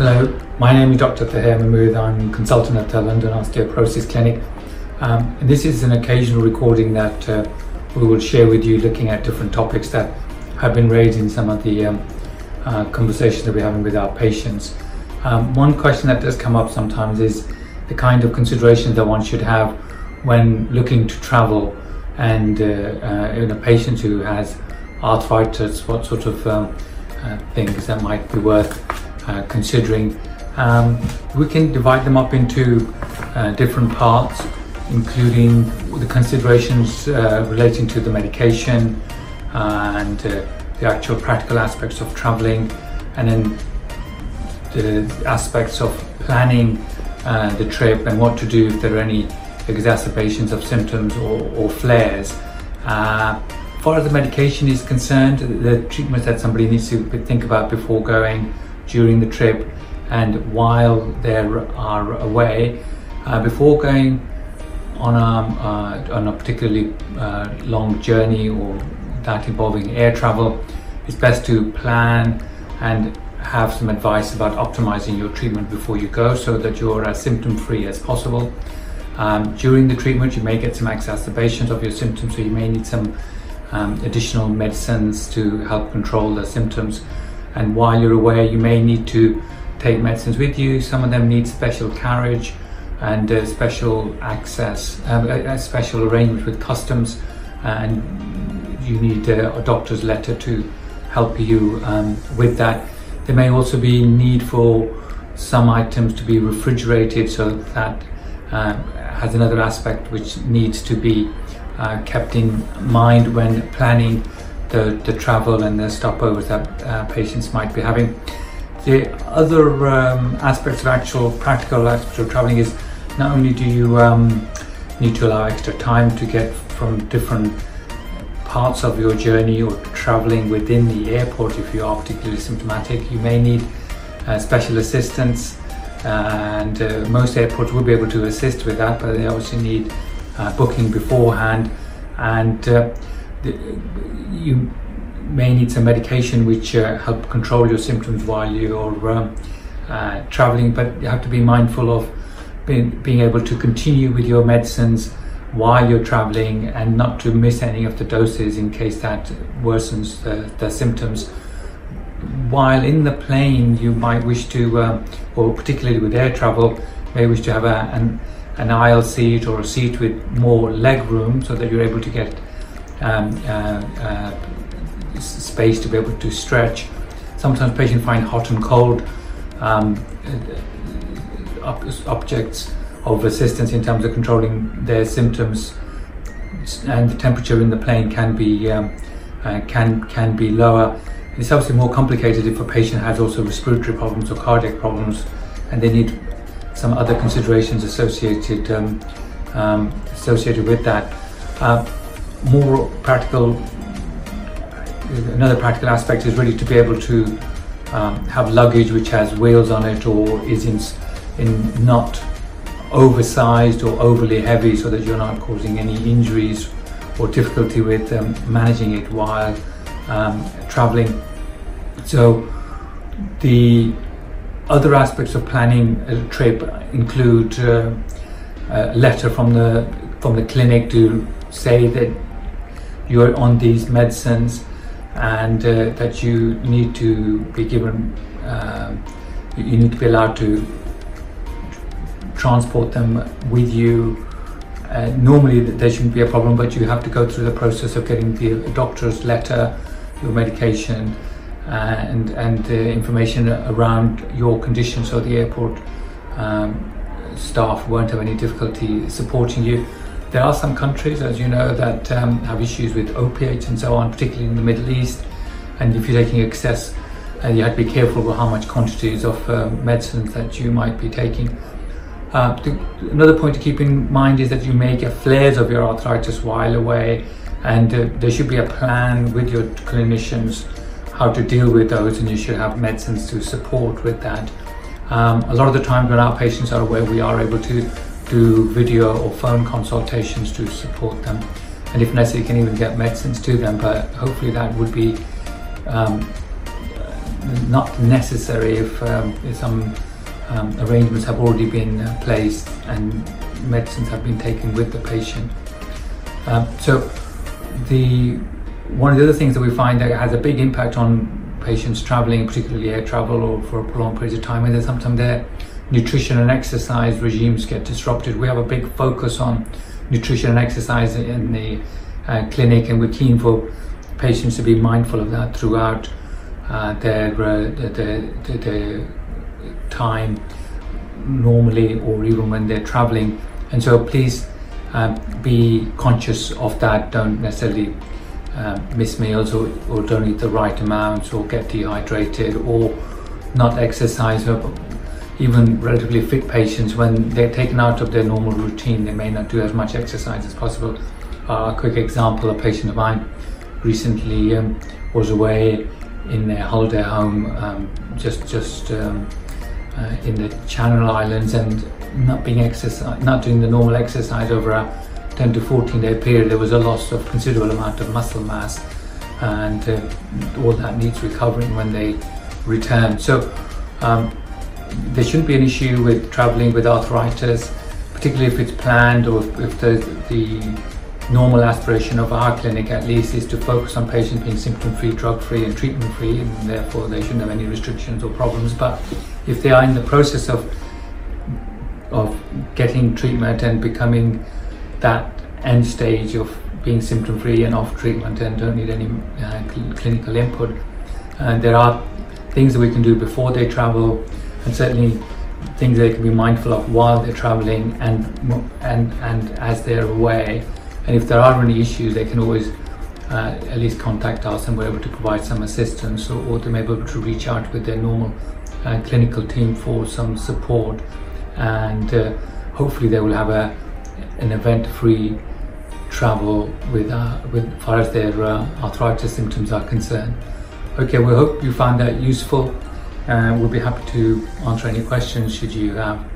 Hello, my name is Dr. Tahir Mahmood. I'm a consultant at the London Osteoporosis Clinic. And this is an occasional recording that we will share with you, looking at different topics that have been raised in some of the conversations that we're having with our patients. One question that does come up sometimes is the kind of consideration that one should have when looking to travel, and in a patient who has arthritis, what sort of things that might be worth considering. We can divide them up into different parts, including the considerations relating to the medication and the actual practical aspects of traveling, and then the aspects of planning the trip and what to do if there are any exacerbations of symptoms or flares. As far as the medication is concerned, the treatments that somebody needs to think about before going, during the trip, and while they are away. Before going on a particularly long journey or that involving air travel, it's best to plan and have some advice about optimizing your treatment before you go, so that you're as symptom-free as possible. During the treatment, you may get some exacerbations of your symptoms, so you may need some additional medicines to help control the symptoms. And while you're away, you may need to take medicines with you. Some of them need special carriage and special access, a special arrangement with customs, and you need a doctor's letter to help you with that. There may also be need for some items to be refrigerated, so that has another aspect which needs to be kept in mind when planning the travel and the stopovers that patients might be having. The other aspects of actual practical aspects of traveling is, not only do you need to allow extra time to get from different parts of your journey or traveling within the airport if you are particularly symptomatic, you may need special assistance, and most airports will be able to assist with that, but they obviously need booking beforehand. And you may need some medication which help control your symptoms while you're traveling, but you have to be mindful of being able to continue with your medicines while you're traveling and not to miss any of the doses in case that worsens the symptoms. While in the plane, you might wish to, or particularly with air travel, may wish to have an aisle seat or a seat with more leg room, so that you're able to get space to be able to stretch. Sometimes patients find hot and cold objects of assistance in terms of controlling their symptoms, and the temperature in the plane can be lower. It's obviously more complicated if a patient has also respiratory problems or cardiac problems, and they need some other considerations associated with that. Another practical aspect is really to be able to have luggage which has wheels on it or is in not oversized or overly heavy, so that you're not causing any injuries or difficulty with managing it while traveling. So the other aspects of planning a trip include a letter from the clinic to say that you're on these medicines, and that you need to be given, you need to be allowed to transport them with you. Normally there shouldn't be a problem, but you have to go through the process of getting the doctor's letter, your medication, and the information around your condition, so the airport staff won't have any difficulty supporting you. There are some countries, as you know, that have issues with opiates and so on, particularly in the Middle East. And if you're taking excess, you have to be careful with how much quantities of medicines that you might be taking. Another point to keep in mind is that you may get flares of your arthritis while away, and there should be a plan with your clinicians how to deal with those, and you should have medicines to support with that. A lot of the time when our patients are away, we are able to do video or phone consultations to support them, and if necessary you can even get medicines to them, but hopefully that would be not necessary if some arrangements have already been placed and medicines have been taken with the patient. One of the other things that we find that has a big impact on patients traveling, particularly air travel or for prolonged periods of time, and then sometimes their nutrition and exercise regimes get disrupted. We have a big focus on nutrition and exercise in the clinic, and we're keen for patients to be mindful of that throughout their time normally, or even when they're traveling. And so please be conscious of that. Don't necessarily miss meals, or don't eat the right amounts, or get dehydrated, or not exercise. Or even relatively fit patients, when they're taken out of their normal routine, they may not do as much exercise as possible. A quick example, a patient of mine recently was away in their holiday home, in the Channel Islands, and not doing the normal exercise over a 10 to 14-day period. There was a loss of considerable amount of muscle mass, and all that needs recovering when they return. So there shouldn't be an issue with traveling with arthritis, particularly if it's planned, or if the normal aspiration of our clinic at least is to focus on patients being symptom-free, drug-free and treatment-free, and therefore they shouldn't have any restrictions or problems. But if they are in the process of getting treatment and becoming that end stage of being symptom-free and off treatment and don't need any clinical input. And there are things that we can do before they travel, and certainly things they can be mindful of while they're traveling and as they're away. And if there are any issues, they can always at least contact us, and we're able to provide some assistance, or they may be able to reach out with their normal clinical team for some support. And hopefully they will have an event-free travel as far as their arthritis symptoms are concerned. Okay, we hope you found that useful, and we'll be happy to answer any questions should you have.